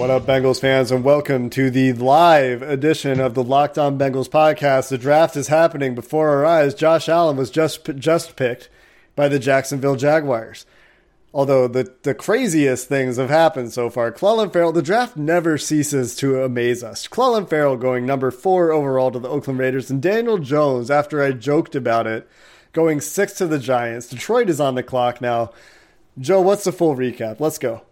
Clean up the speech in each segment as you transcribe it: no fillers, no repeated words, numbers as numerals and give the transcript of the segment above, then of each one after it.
What up, Bengals fans, and welcome to the live edition of the Locked On Bengals podcast. The draft is happening before our eyes. Josh Allen was just picked by the Jacksonville Jaguars. Although the craziest things have happened so far. Clelin Ferrell, the draft never ceases to amaze us. Clelin Ferrell going number 4 overall to the Oakland Raiders, and Daniel Jones, after I joked about it, going 6 to the Giants. Detroit is on the clock now. Joe, what's the full recap? Let's go.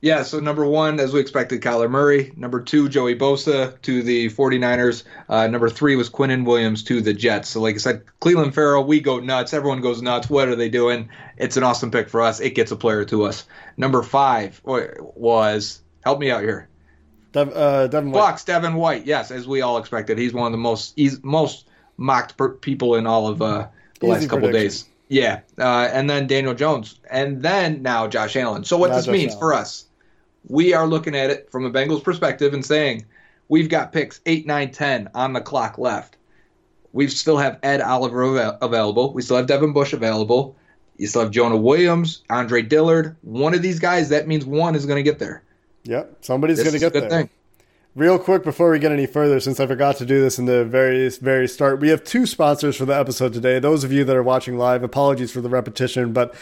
Yeah, so number 1, as we expected, Kyler Murray. Number 2, Joey Bosa to the 49ers. Number 3 was Quinnen Williams to the Jets. So like I said, Clelin Ferrell, we go nuts. Everyone goes nuts. What are they doing? It's an awesome pick for us. It gets a player to us. Number 5 was, help me out here. Devin White. Devin White, yes, as we all expected. He's one of the most mocked people in all of the last couple days. Yeah, and then Daniel Jones. And then now Josh Allen. So what this means for us. We are looking at it from a Bengals perspective and saying we've got picks 8, 9, 10 on the clock left. We still have Ed Oliver available. We still have Devin Bush available. You still have Jonah Williams, Andre Dillard. One of these guys, that means one is going to get there. Yep, somebody's going to get there. Thing. Real quick before we get any further, since I forgot to do this in the very start, we have 2 sponsors for the episode today. Those of you that are watching live, apologies for the repetition, but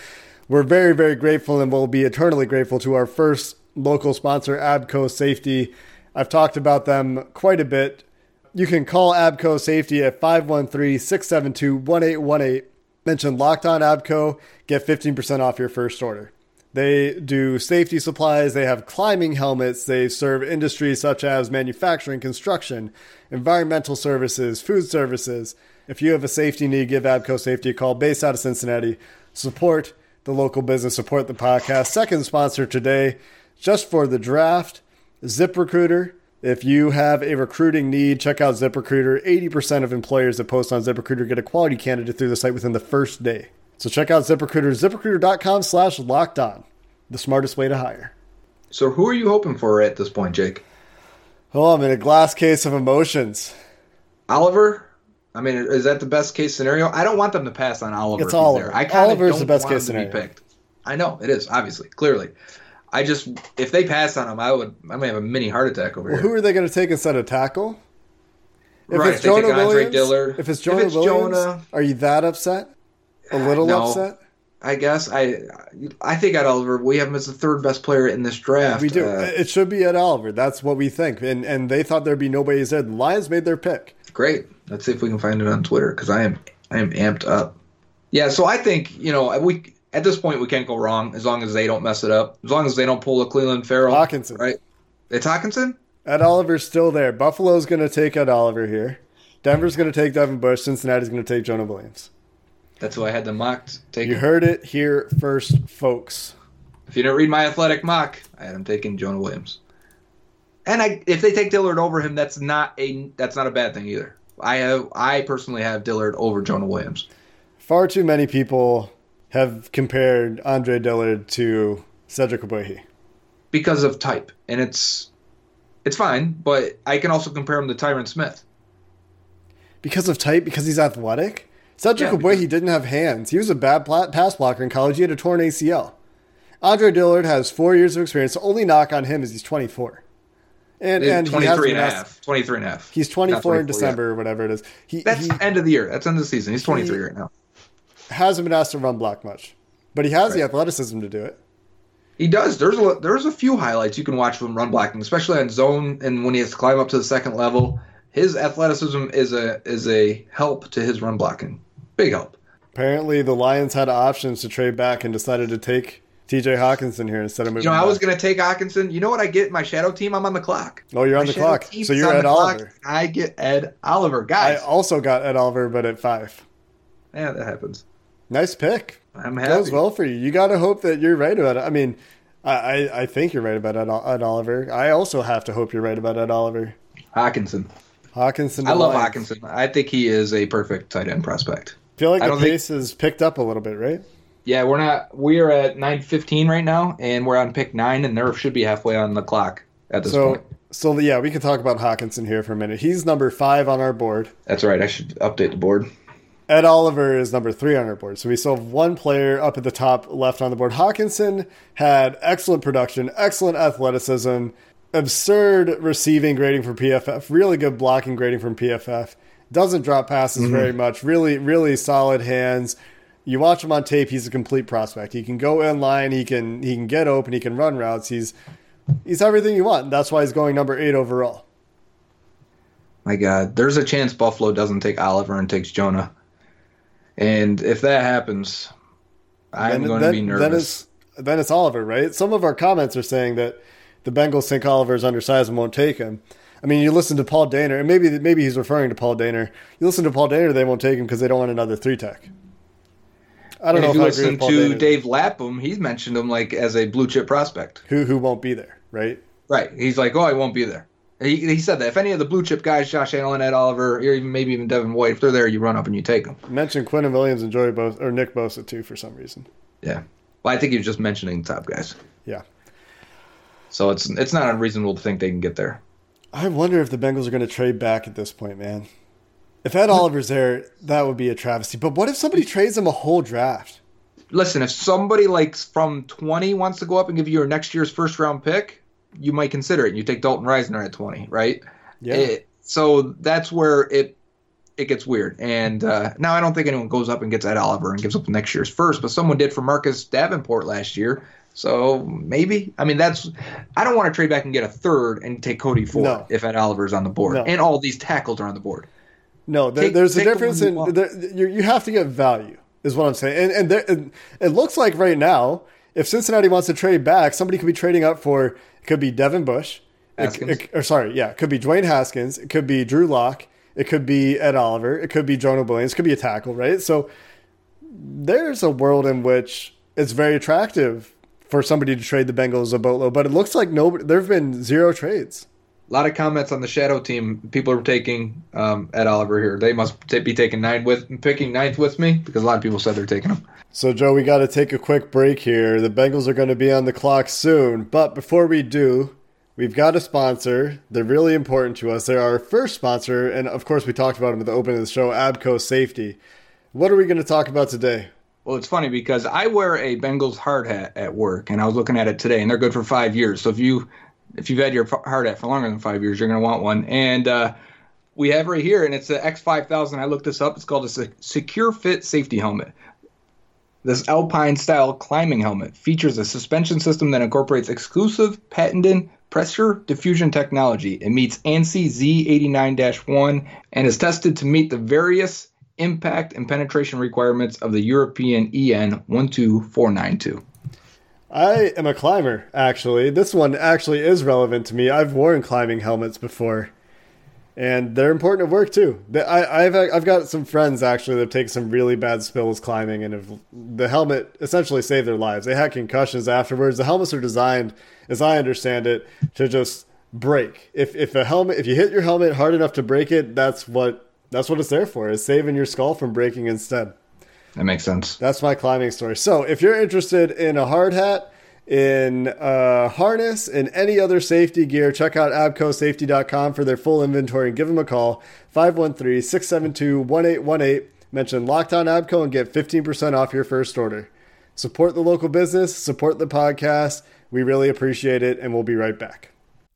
we're very, very grateful and will be eternally grateful to our first local sponsor, Abco Safety. I've talked about them quite a bit. You can call Abco Safety at 513-672-1818. Mention Locked On Abco. Get 15% off your first order. They do safety supplies. They have climbing helmets. They serve industries such as manufacturing, construction, environmental services, food services. If you have a safety need, give Abco Safety a call. Based out of Cincinnati. Support the local business. Support the podcast. Second sponsor today, just for the draft, ZipRecruiter. If you have a recruiting need, check out ZipRecruiter. 80% of employers that post on ZipRecruiter get a quality candidate through the site within the first day. So check out ZipRecruiter, ZipRecruiter.com/LockedOn. The smartest way to hire. So who are you hoping for at this point, Jake? Oh, I'm in a glass case of emotions. Oliver? I mean, is that the best case scenario? I don't want them to pass on Oliver. It's Oliver. There. I Oliver's don't the best want case scenario. To be picked. I know, it is, obviously, clearly. I just, if they pass on him, I might have a mini heart attack over here. Who are they going to take instead of tackle? If they take Andre Dillard. If it's Jonah Williams, are you that upset? A little upset? I guess. I think Ed Oliver, we have him as the third best player in this draft. We do. It should be Ed Oliver. That's what we think. And they thought there'd be nobody there. The Lions made their pick. Great. Let's see if we can find it on Twitter because I am amped up. Yeah, so I think, we... At this point, we can't go wrong as long as they don't mess it up. As long as they don't pull a Clelin Ferrell. Hockenson. Right? It's Hockenson? Ed Oliver's still there. Buffalo's going to take Ed Oliver here. Denver's going to take Devin Bush. Cincinnati's going to take Jonah Williams. That's who I had the mock take. You heard it here first, folks. If you didn't read my athletic mock, I had him taking Jonah Williams. And if they take Dillard over him, that's not a bad thing either. I personally have Dillard over Jonah Williams. Far too many people have compared Andre Dillard to Cedric Ogbuehi. Because of type. And it's fine, but I can also compare him to Tyron Smith. Because of type? Because he's athletic? Cedric Ogbuehi didn't have hands. He was a bad pass blocker in college. He had a torn ACL. Andre Dillard has 4 years of experience. The only knock on him is he's 24. And 23 and a half. He's 24 in December or whatever it is. That's end of the year. That's end of the season. He's 23 right now. Hasn't been asked to run block much, but he has the athleticism to do it. He does. There's a few highlights you can watch from run blocking, especially on zone and when he has to climb up to the second level. His athleticism is a help to his run blocking. Big help. Apparently, the Lions had options to trade back and decided to take T.J. Hockenson here instead of moving. I was going to take Hockenson. You know what I get? My shadow team, I'm on the clock. Oh, you're on the clock. So you're Ed Oliver. I get Ed Oliver. Guys. I also got Ed Oliver, but at 5. Yeah, that happens. Nice pick. I'm happy. Goes well for you. You got to hope that you're right about it. I mean, I think you're right about Ed Oliver. I also have to hope you're right about Ed Oliver. Hockenson. I love Hockenson. I think he is a perfect tight end prospect. I feel like the pace has picked up a little bit, right? Yeah, we're at 9:15 right now, and we're on pick 9, and there should be halfway on the clock at this point. So yeah, we can talk about Hockenson here for a minute. He's number 5 on our board. That's right. I should update the board. Ed Oliver is number 3 on our board. So we still have one player up at the top left on the board. Hockenson had excellent production, excellent athleticism, absurd receiving grading from PFF, really good blocking grading from PFF. Doesn't drop passes very much. Really, really solid hands. You watch him on tape, he's a complete prospect. He can go in line, he can get open, he can run routes. He's everything you want. That's why he's going number 8 overall. My God, there's a chance Buffalo doesn't take Oliver and takes Jonah. And if that happens, I'm going to be nervous. Then it's Oliver, right? Some of our comments are saying that the Bengals think Oliver's undersized and won't take him. I mean, you listen to Paul Dehner, and maybe he's referring to Paul Dehner. You listen to Paul Dehner, they won't take him because they don't want another 3-tech. I don't know if you listen to Dave Lapham, he's mentioned him like as a blue chip prospect who won't be there, right? Right. He's like, oh, I won't be there. He said that if any of the blue chip guys, Josh Allen, Ed Oliver, or maybe even Devin White, if they're there, you run up and you take them. Mention Quinnen Williams and Joey Bosa or Nick Bosa too for some reason. Yeah. Well, I think he was just mentioning top guys. Yeah. So it's not unreasonable to think they can get there. I wonder if the Bengals are going to trade back at this point, man. If Ed Oliver's there, that would be a travesty. But what if somebody trades him a whole draft? Listen, if somebody like from 20 wants to go up and give you your next year's first round pick, you might consider it. You take Dalton Risner at 20, right? Yeah. So that's where it gets weird. And now I don't think anyone goes up and gets Ed Oliver and gives up the next year's first, but someone did for Marcus Davenport last year. So maybe. I mean, I don't want to trade back and get a 3rd and take Cody Ford if Ed Oliver's on the board and all these tackles are on the board. No, there's a difference in you have to get value is what I'm saying. And it looks like right now, if Cincinnati wants to trade back, somebody could be trading up for it could be Devin Bush, it could be Dwayne Haskins, it could be Drew Lock, it could be Ed Oliver, it could be Jonah Williams, it could be a tackle, right? So there's a world in which it's very attractive for somebody to trade the Bengals a boatload, but it looks like there've been 0 trades. A lot of comments on the shadow team. People are taking Ed Oliver here. They must be taking 9 picking 9th with me because a lot of people said they're taking him. So, Joe, we got to take a quick break here. The Bengals are going to be on the clock soon. But before we do, we've got a sponsor. They're really important to us. They're our first sponsor. And, of course, we talked about them at the opening of the show, Abco Safety. What are we going to talk about today? Well, it's funny because I wear a Bengals hard hat at work, and I was looking at it today, and they're good for 5 years. So if you've had your hard hat for longer than 5 years, you're going to want one. And we have right here, and it's the X5000. I looked this up. It's called a Secure Fit Safety Helmet. This Alpine-style climbing helmet features a suspension system that incorporates exclusive patented pressure diffusion technology. It meets ANSI Z89-1 and is tested to meet the various impact and penetration requirements of the European EN 12492. I am a climber, actually. This one actually is relevant to me. I've worn climbing helmets before, and they're important at work, too. I've got some friends, actually, that take some really bad spills climbing, and the helmet essentially saved their lives. They had concussions afterwards. The helmets are designed, as I understand it, to just break. If you hit your helmet hard enough to break it, that's what it's there for, is saving your skull from breaking instead. That makes sense. That's my climbing story. So if you're interested in a hard hat, in a harness, in any other safety gear, check out abcosafety.com for their full inventory and give them a call. 513-672-1818. Mention Locked On Abco and get 15% off your first order. Support the local business. Support the podcast. We really appreciate it, and we'll be right back.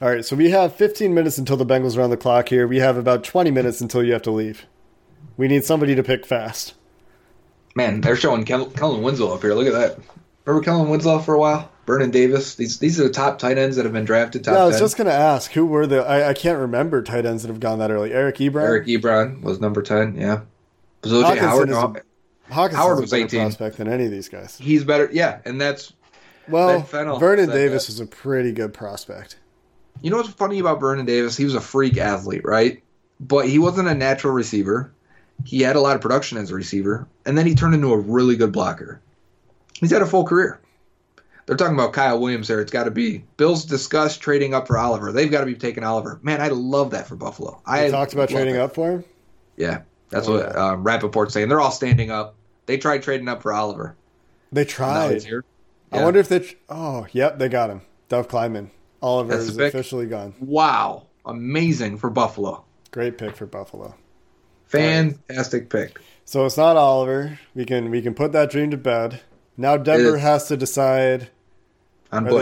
All right, so we have 15 minutes until the Bengals are on the clock here. We have about 20 minutes until you have to leave. We need somebody to pick fast. Man, they're showing Kellen Winslow up here. Look at that. Remember Kellen Winslow for a while? Vernon Davis. These are the top tight ends that have been drafted. Top 10. I was just going to ask, who were the – I can't remember tight ends that have gone that early. Eric Ebron was number 10, yeah. Was O.J. Howard? Howard was a better 18. Prospect than any of these guys. He's better – yeah, and that's – well, Vernon Davis is a pretty good prospect. You know what's funny about Vernon Davis? He was a freak athlete, right? But he wasn't a natural receiver. He had a lot of production as a receiver, and then he turned into a really good blocker. He's had a full career. They're talking about Kyle Williams there. It's got to be. Bills discussed trading up for Oliver. They've got to be taking Oliver. Man, I love that for Buffalo. I talked about trading up for him? Yeah, that's what Rappaport's saying. They're all standing up. They tried trading up for Oliver. They tried. Yeah. I wonder if they they got him. Dov Kleiman. Oliver is officially gone. Wow. Amazing for Buffalo. Great pick for Buffalo. Fantastic pick. So it's not Oliver. We can put that dream to bed. Now Denver has to decide on Bush.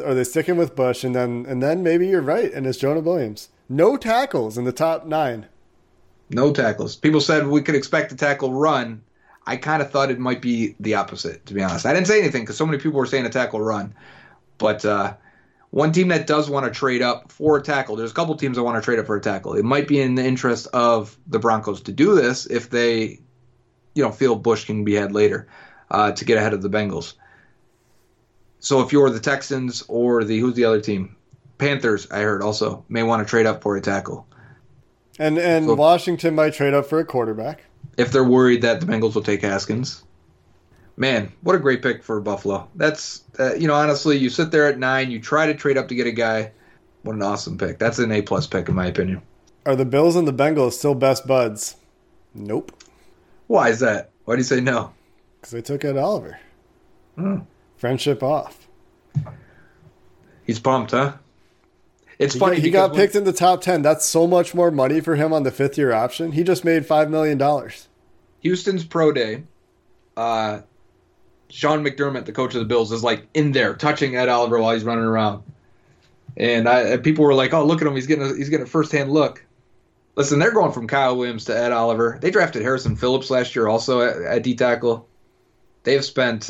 Are they sticking with Bush and then maybe you're right and it's Jonah Williams. No tackles in the top 9. No tackles. People said we could expect a tackle run. I kind of thought it might be the opposite, to be honest. I didn't say anything because so many people were saying a tackle run. But one team that does want to trade up for a tackle, there's a couple teams that want to trade up for a tackle. It might be in the interest of the Broncos to do this if they, feel Bush can be had later to get ahead of the Bengals. So if you're the Texans or who's the other team? Panthers, I heard also, may want to trade up for a tackle. And so Washington might trade up for a quarterback. If they're worried that the Bengals will take Haskins. Man, what a great pick for Buffalo. That's, honestly, you sit there at 9, you try to trade up to get a guy. What an awesome pick. That's an A-plus pick, in my opinion. Are the Bills and the Bengals still best buds? Nope. Why is that? Why do you say no? Because they took Ed Oliver. Mm. Friendship off. He's pumped, huh? It's funny. He got picked in the top 10. That's so much more money for him on the fifth-year option. He just made $5 million. Houston's pro day. Sean McDermott, the coach of the Bills, is like in there touching Ed Oliver while he's running around, and people were like, "Oh, look at him! He's getting a firsthand look." Listen, they're going from Kyle Williams to Ed Oliver. They drafted Harrison Phillips last year, also at D tackle. They've spent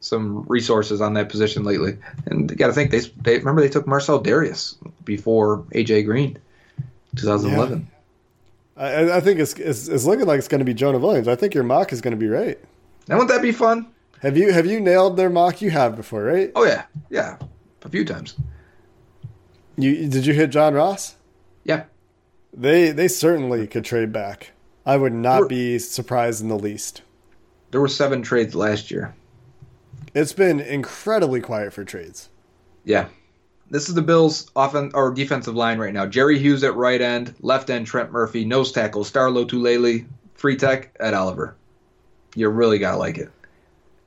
some resources on that position lately, and you got to think they remember they took Marcel Darius before AJ Green, 2011. Yeah. I think it's looking like it's going to be Jonah Williams. I think your mock is going to be right. Now, wouldn't that be fun? Have you nailed their mock? You have before, right? Oh, yeah, a few times. Did you hit John Ross? Yeah. They certainly could trade back. I would not be surprised in the least. There were 7 trades last year. It's been incredibly quiet for trades. Yeah. This is the Bills' defensive line right now. Jerry Hughes at right end, left end Trent Murphy, nose tackle Starlo Tulele, free tech Ed Oliver. You really got to like it.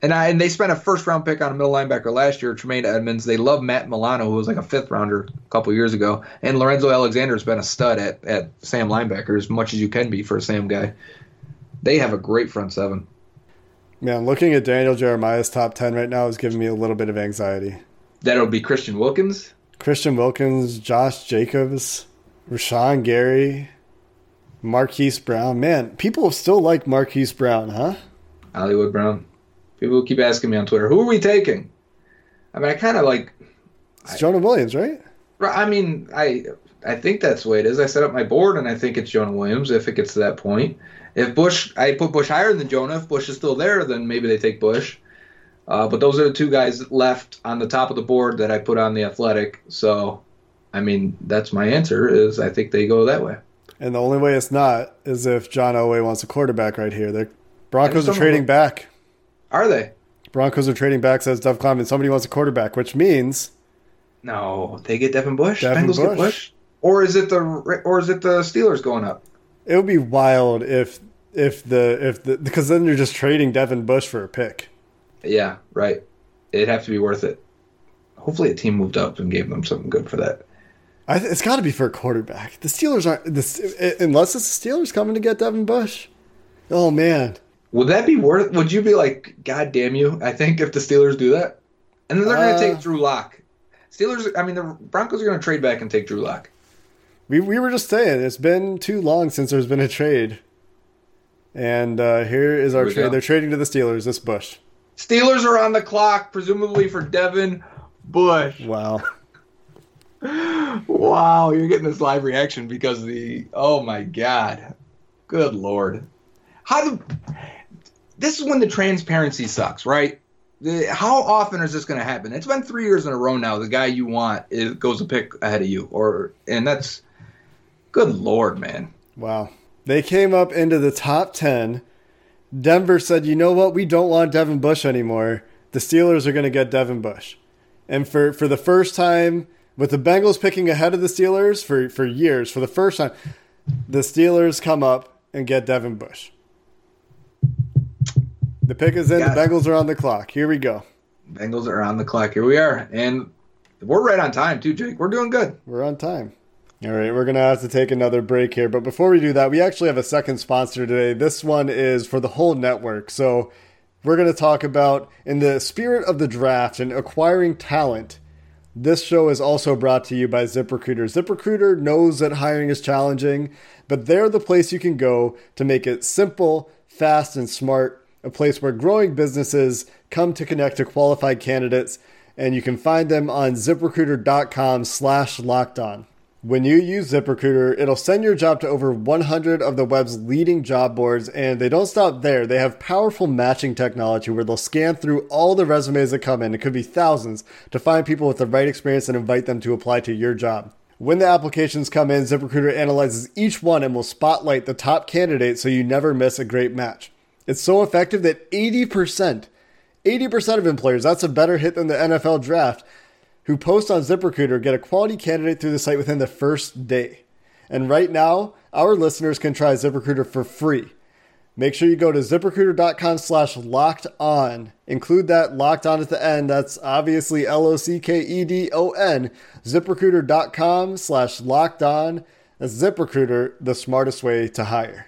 And they spent a first-round pick on a middle linebacker last year, Tremaine Edmonds. They love Matt Milano, who was like a fifth-rounder a couple years ago. And Lorenzo Alexander has been a stud at Sam linebacker, as much as you can be for a Sam guy. They have a great front seven. Man, looking at Daniel Jeremiah's top 10 right now is giving me a little bit of anxiety. That'll be Christian Wilkins, Josh Jacobs, Rashawn Gary, Marquise Brown. Man, people still like Marquise Brown, huh? Hollywood Brown. People keep asking me on Twitter, who are we taking? I mean, I kind of like... It's Jonah Williams, right? I mean, I think that's the way it is. I set up my board, and I think it's Jonah Williams if it gets to that point. If Bush... I put Bush higher than Jonah. If Bush is still there, then maybe they take Bush. But those are the two guys left on the top of the board that I put on The Athletic. So, I mean, that's my answer is I think they go that way. And the only way it's not is if John Elway wants a quarterback right here. They're... Broncos are trading back. Are they? Broncos are trading back, says Dov Kleiman. Somebody wants a quarterback, which means No, they get Devin Bush. Bengals get Bush. Or is it the Steelers going up? It would be wild if because then you're just trading Devin Bush for a pick. Yeah, right. It'd have to be worth it. Hopefully, a team moved up and gave them something good for that. It's got to be for a quarterback. The Steelers aren't unless it's the Steelers coming to get Devin Bush. Oh man, would that be worth? Would you be like, God damn you? I think if the Steelers do that, and then they're going to take Drew Lock. Steelers, I mean, the Broncos are going to trade back and take Drew Lock. We were just saying it's been too long since there's been a trade, and here is our trade. They're trading to the Steelers. This Bush. Steelers are on the clock, presumably for Devin Bush. Wow. Wow, you're getting this live reaction because oh my God, good Lord, this is when the transparency sucks, right? How often is this going to happen? It's been 3 years in a row now. The guy you want goes a pick ahead of you, and that's good Lord, man. Wow, they came up into the top 10. Denver said, you know what? We don't want Devin Bush anymore. The Steelers are going to get Devin Bush, and for the first time. With the Bengals picking ahead of the Steelers for years, for the first time, the Steelers come up and get Devin Bush. The pick is in. The Bengals are on the clock. Here we go. Bengals are on the clock. Here we are. And we're right on time, too, Jake. We're doing good. We're on time. All right, we're going to have to take another break here. But before we do that, we actually have a second sponsor today. This one is for the whole network. So we're going to talk about, in the spirit of the draft and acquiring talent, this show is also brought to you by ZipRecruiter. ZipRecruiter knows that hiring is challenging, but they're the place you can go to make it simple, fast, and smart, a place where growing businesses come to connect to qualified candidates, and you can find them on ZipRecruiter.com/lockedon. When you use ZipRecruiter, it'll send your job to over 100 of the web's leading job boards, and they don't stop there. They have powerful matching technology where they'll scan through all the resumes that come in, it could be thousands, to find people with the right experience and invite them to apply to your job. When the applications come in, ZipRecruiter analyzes each one and will spotlight the top candidate so you never miss a great match. It's so effective that 80% of employers, that's a better hit than the NFL draft, who post on ZipRecruiter get a quality candidate through the site within the first day. And right now, our listeners can try ZipRecruiter for free. Make sure you go to ZipRecruiter.com/lockedon. Include that locked on at the end. That's obviously LOCKEDON. ZipRecruiter.com/lockedon. That's ZipRecruiter, the smartest way to hire.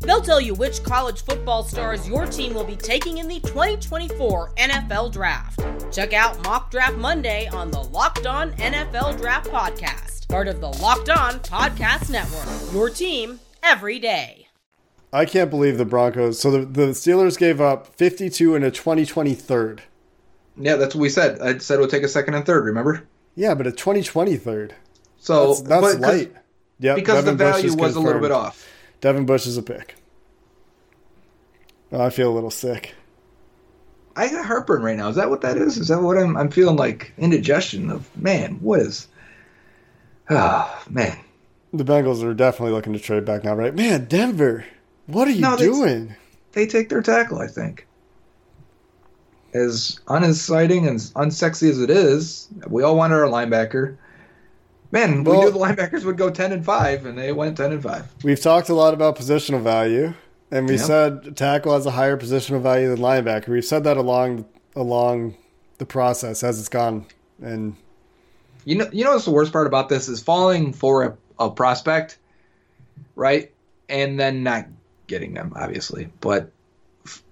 They'll tell you which college football stars your team will be taking in the 2024 NFL Draft. Check out Mock Draft Monday on the Locked On NFL Draft Podcast. Part of the Locked On Podcast Network, your team every day. I can't believe the Broncos. So the Steelers gave up 52 and a 2023rd. Yeah, that's what we said. I said we'll take a second and third, remember? Yeah, but a 2023rd. So that's light. Yeah, because the value was a little bit off. Devin Bush is a pick. Oh, I feel a little sick. I got heartburn right now. Is that what that is? Is that what I'm feeling like? Indigestion of, man, what is... Oh, man. The Bengals are definitely looking to trade back now, right? Man, Denver, what are you doing? They take their tackle, I think. As unexciting and unsexy as it is, we all wanted our linebacker. Man, we knew the linebackers would go 10-5, and they went 10-5. We've talked a lot about positional value, and we said tackle has a higher positional value than linebacker. We've said that along the process as it's gone, and... You know what's the worst part about this is falling for a prospect, right? And then not getting them, obviously. But,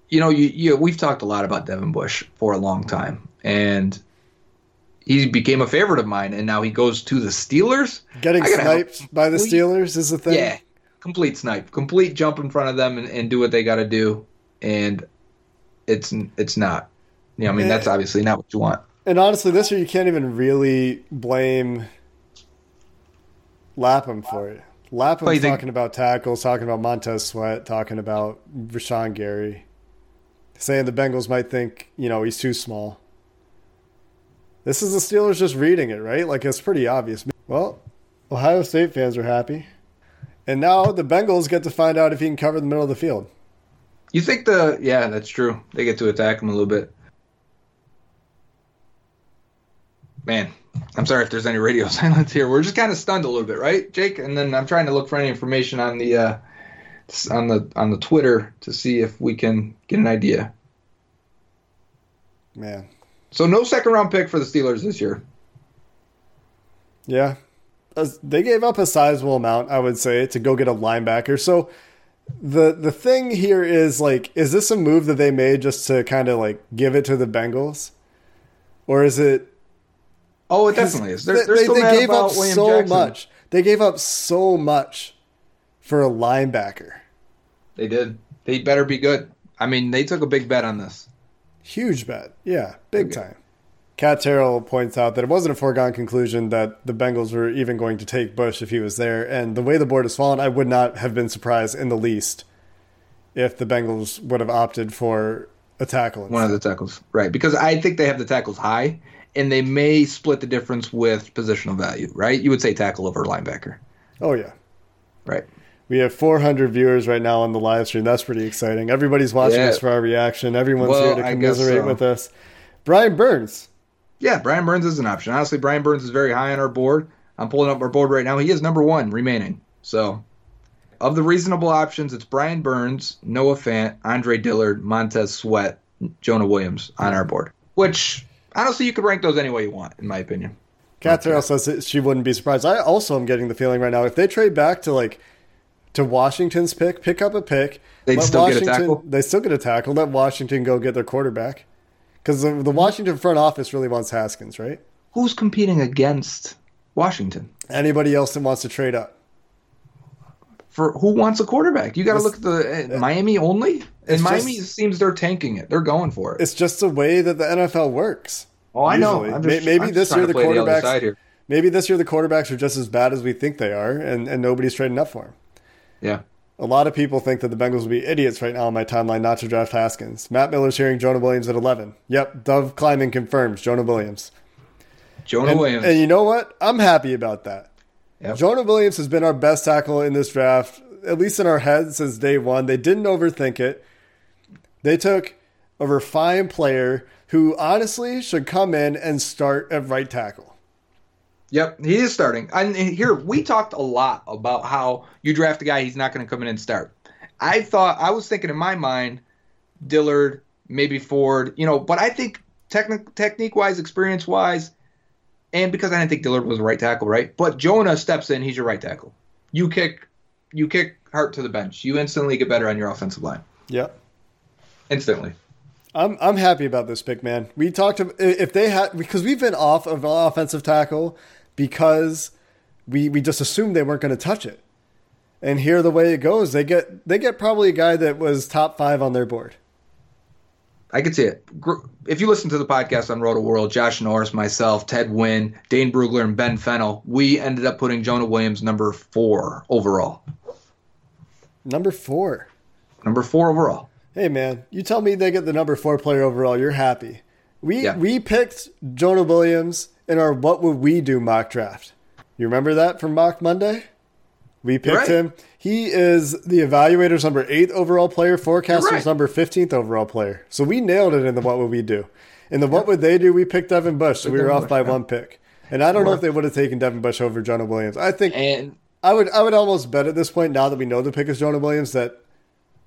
you know, we've talked a lot about Devin Bush for a long time. And he became a favorite of mine, and now he goes to the Steelers. Getting sniped by the Steelers is the thing? Yeah, complete snipe. Complete jump in front of them and do what they got to do. And it's not. You know, I mean, that's obviously not what you want. And honestly, this year you can't even really blame Lapham for it. Lapham's talking about tackles, talking about Montez Sweat, talking about Rashawn Gary. saying the Bengals might think, you know, he's too small. This is the Steelers just reading it, right? Like, it's pretty obvious. Well, Ohio State fans are happy. And now the Bengals get to find out if he can cover the middle of the field. You think the... Yeah, that's true. They get to attack him a little bit. Man, I'm sorry if there's any radio silence here. We're just kind of stunned a little bit, right, Jake? And then I'm trying to look for any information on the Twitter to see if we can get an idea. Man. So no second-round pick for the Steelers this year. Yeah. They gave up a sizable amount, I would say, to go get a linebacker. So the thing here is, like, is this a move that they made just to kind of, like, give it to the Bengals? Or is it... Oh, it definitely is. They gave up so much. They gave up so much for a linebacker. They did. They better be good. I mean, they took a big bet on this. Huge bet. Yeah, big time. Kat Terrell points out that it wasn't a foregone conclusion that the Bengals were even going to take Bush if he was there. And the way the board has fallen, I would not have been surprised in the least if the Bengals would have opted for a tackle. One of the tackles. Right, because I think they have the tackles high, and they may split the difference with positional value, right? You would say tackle over linebacker. Oh, yeah. Right. We have 400 viewers right now on the live stream. That's pretty exciting. Everybody's watching us for our reaction. Everyone's here to commiserate with us. Brian Burns. Yeah, Brian Burns is an option. Honestly, Brian Burns is very high on our board. I'm pulling up our board right now. He is number one remaining. So, of the reasonable options, it's Brian Burns, Noah Fant, Andre Dillard, Montez Sweat, Jonah Williams on our board. Which, honestly, you could rank those any way you want, in my opinion. Kat Terrell says that she wouldn't be surprised. I also am getting the feeling right now, if they trade back to, like, to Washington's pick up a pick. They'd still get a tackle? They still get a tackle. Let Washington go get their quarterback. Because the Washington front office really wants Haskins, right? Who's competing against Washington? Anybody else that wants to trade up. For who wants a quarterback? You got to look at the Miami only? And Miami seems they're tanking it. They're going for it. It's just the way that the NFL works. Oh, I know. Maybe this year the quarterbacks are just as bad as we think they are, and nobody's trading up for them. Yeah. A lot of people think that the Bengals will be idiots right now on my timeline not to draft Haskins. Matt Miller's hearing Jonah Williams at 11. Yep, Dov Kleiman confirms Jonah Williams. Jonah Williams. And you know what? I'm happy about that. Yep. Jonah Williams has been our best tackle in this draft, at least in our heads, since day one. They didn't overthink it. They took a refined player who honestly should come in and start at right tackle. Yep, he is starting. And here, we talked a lot about how you draft a guy, he's not going to come in and start. I was thinking in my mind, Dillard, maybe Ford, you know, but I think technique-wise, experience-wise, and because I didn't think Dillard was a right tackle, right? But Jonah steps in, he's your right tackle. You kick Hart to the bench. You instantly get better on your offensive line. Yep. Instantly. I'm happy about this pick, man. We talked because we've been off of offensive tackle because we just assumed they weren't going to touch it. And here the way it goes, they get probably a guy that was top 5 on their board. I could see it. If you listen to the podcast on Roto World, Josh Norris, myself, Ted Wynn, Dane Brugler, and Ben Fennell, we ended up putting Jonah Williams number 4 overall. Number 4 overall. Hey, man, you tell me they get the number 4 player overall, you're happy. We picked Jonah Williams in our What Would We Do mock draft. You remember that from Mock Monday? We picked him. He is the evaluator's number 8th overall player, forecaster's number 15th overall player. So we nailed it in the What Would We Do. In the What Would They Do, we picked Devin Bush, so we were off by one pick. And I don't know if they would have taken Devin Bush over Jonah Williams. I think I would almost bet at this point, now that we know the pick is Jonah Williams, that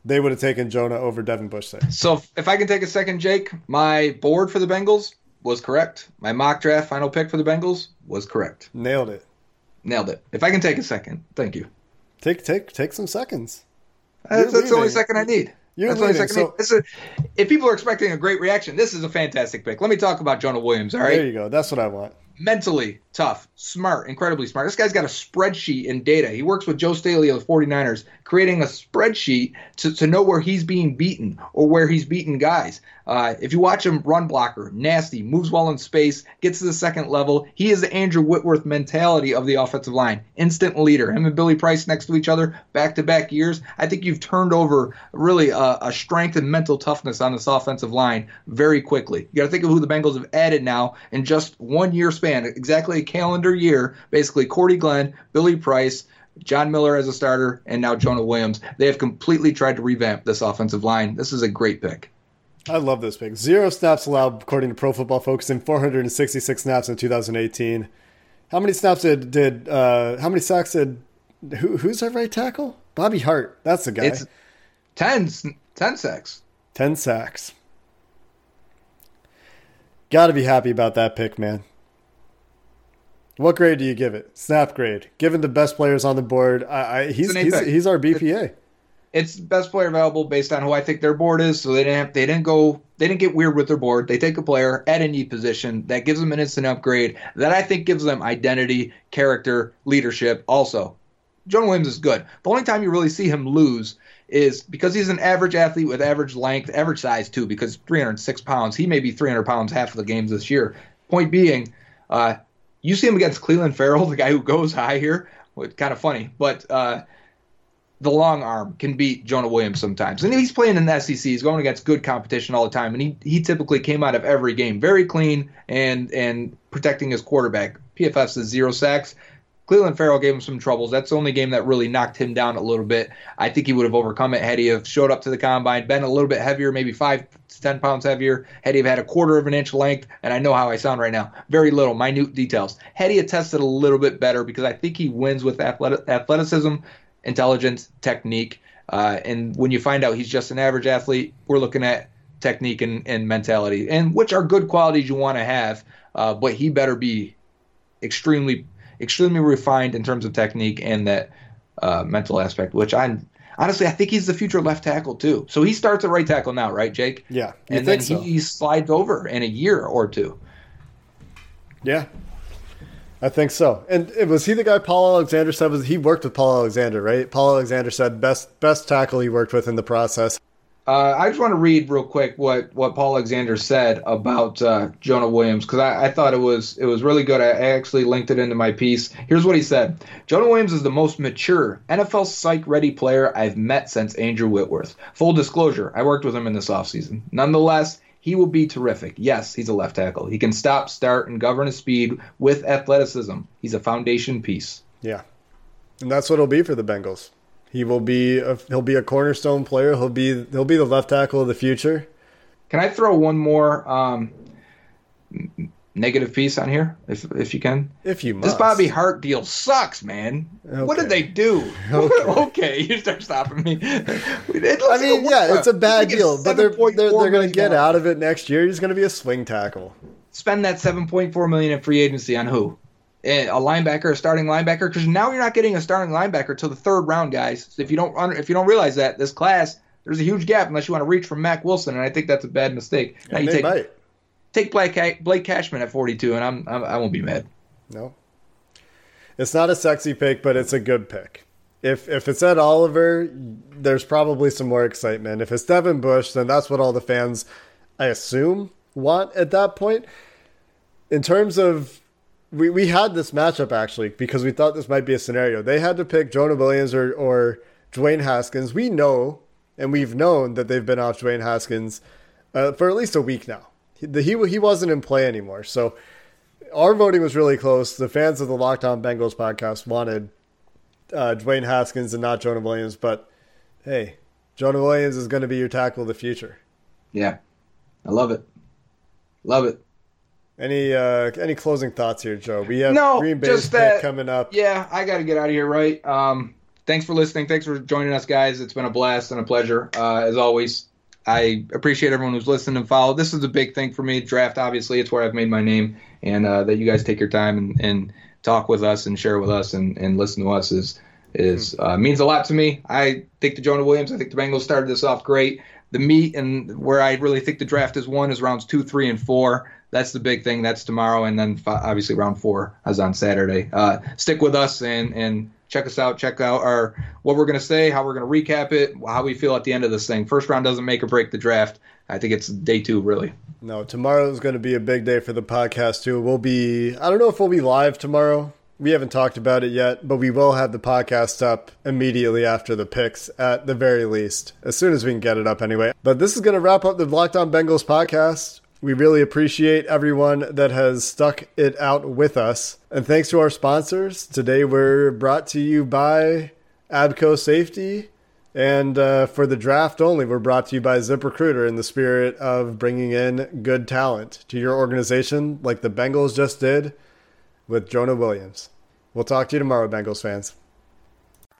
they would have taken Jonah over Devin Bush there. So if I can take a second, Jake, my board for the Bengals was correct. My mock draft final pick for the Bengals was correct. Nailed it. If I can take a second, thank you. Take some seconds. That's the only second I need. If people are expecting a great reaction, this is a fantastic pick. Let me talk about Jonah Williams, all right? There you go. That's what I want. mentally tough, smart, incredibly smart. This guy's got a spreadsheet and data. He works with Joe Staley of the 49ers, creating a spreadsheet to know where he's being beaten or where he's beaten guys. If you watch him, run blocker, nasty, moves well in space, gets to the second level. He is the Andrew Whitworth mentality of the offensive line. Instant leader. Him and Billy Price next to each other, back-to-back years. I think you've turned over really a strength and mental toughness on this offensive line very quickly. You got to think of who the Bengals have added now in just 1 year span, exactly calendar year, basically Cordy Glenn, Billy Price, John Miller as a starter, and now Jonah Williams. They have completely tried to revamp this offensive line. This is a great pick. I love this pick. 0 snaps allowed, according to Pro Football Focus, in 466 snaps in 2018. How many snaps who's our right tackle? Bobby Hart. That's the guy. It's 10 sacks. 10 sacks. Got to be happy about that pick, man. What grade do you give it? Snap grade. Given the best players on the board, he's our BPA. It's best player available based on who I think their board is. So they didn't get weird with their board. They take a player at a need position that gives them an instant upgrade that I think gives them identity, character, leadership. Also, Jonah Williams is good. The only time you really see him lose is because he's an average athlete with average length, average size too. Because 306 pounds, he may be 300 pounds half of the games this year. Point being, you see him against Clelin Ferrell, the guy who goes high here. Well, it's kind of funny, but the long arm can beat Jonah Williams sometimes. And he's playing in the SEC. He's going against good competition all the time, and he typically came out of every game very clean and protecting his quarterback. PFF says 0 sacks. Clelin Ferrell gave him some troubles. That's the only game that really knocked him down a little bit. I think he would have overcome it had he have showed up to the combine, been a little bit heavier, maybe 5 to 10 pounds heavier, had he have had a quarter of an inch length, and I know how I sound right now. Very little, minute details. Had he had tested a little bit better, because I think he wins with athleticism, intelligence, technique. And when you find out he's just an average athlete, we're looking at technique and mentality, and which are good qualities you want to have, but he better be extremely refined in terms of technique and that mental aspect, which I think he's the future left tackle too. So he starts at right tackle now, right, Jake? Yeah. And then he slides over in a year or two. Yeah, I think so. And was he the guy Paul Alexander said he worked with Paul Alexander, right? Paul Alexander said best tackle he worked with in the process. I just want to read real quick what Paul Alexander said about Jonah Williams, because I thought it was really good. I actually linked it into my piece. Here's what he said. Jonah Williams is the most mature NFL psych-ready player I've met since Andrew Whitworth. Full disclosure, I worked with him in this offseason. Nonetheless, he will be terrific. Yes, he's a left tackle. He can stop, start, and govern his speed with athleticism. He's a foundation piece. Yeah, and that's what he'll be for the Bengals. He'll be a cornerstone player. He'll be the left tackle of the future. Can I throw one more negative piece on here, if you can? If you must. This Bobby Hart deal sucks, man. Okay. What did they do? Okay, you start stopping me. It's a bad deal, but they're going to get out of it next year. He's going to be a swing tackle. Spend that $7.4 million in free agency on who? A starting linebacker, because now you're not getting a starting linebacker till the third round, guys. So if you don't realize that this class, there's a huge gap unless you want to reach for Mack Wilson, and I think that's a bad mistake. Now you take Blake Cashman at 42, and I won't be mad. No, it's not a sexy pick, but it's a good pick. If it's Ed Oliver, there's probably some more excitement. If it's Devin Bush, then that's what all the fans, I assume, want at that point. In terms of We had this matchup, actually, because we thought this might be a scenario. They had to pick Jonah Williams or Dwayne Haskins. We know, and we've known, that they've been off Dwayne Haskins for at least a week now. He wasn't in play anymore. So our voting was really close. The fans of the Locked On Bengals podcast wanted Dwayne Haskins and not Jonah Williams. But, hey, Jonah Williams is going to be your tackle of the future. Yeah, I love it. Love it. Any closing thoughts here, Joe? We have Green Bay's pick coming up. Yeah, I got to get out of here, right? Thanks for listening. Thanks for joining us, guys. It's been a blast and a pleasure, as always. I appreciate everyone who's listened and followed. This is a big thing for me. Draft, obviously, it's where I've made my name, and that you guys take your time and talk with us and share with us and listen to us is means a lot to me. I think the Jonah Williams. I think the Bengals started this off great. The meat and where I really think the draft is won is rounds 2, 3, and 4. that's the big thing. That's tomorrow, and then obviously round four is on Saturday. Stick with us and check us out. Check out what we're going to say, how we're going to recap it, how we feel at the end of this thing. First round doesn't make or break the draft. I think it's day two, really. No, tomorrow is going to be a big day for the podcast, too. I don't know if we'll be live tomorrow. We haven't talked about it yet, but we will have the podcast up immediately after the picks, at the very least, as soon as we can get it up anyway. But this is going to wrap up the Locked On Bengals podcast. We really appreciate everyone that has stuck it out with us. And thanks to our sponsors. Today we're brought to you by Abco Safety. And for the draft only, we're brought to you by ZipRecruiter, in the spirit of bringing in good talent to your organization, like the Bengals just did with Jonah Williams. We'll talk to you tomorrow, Bengals fans.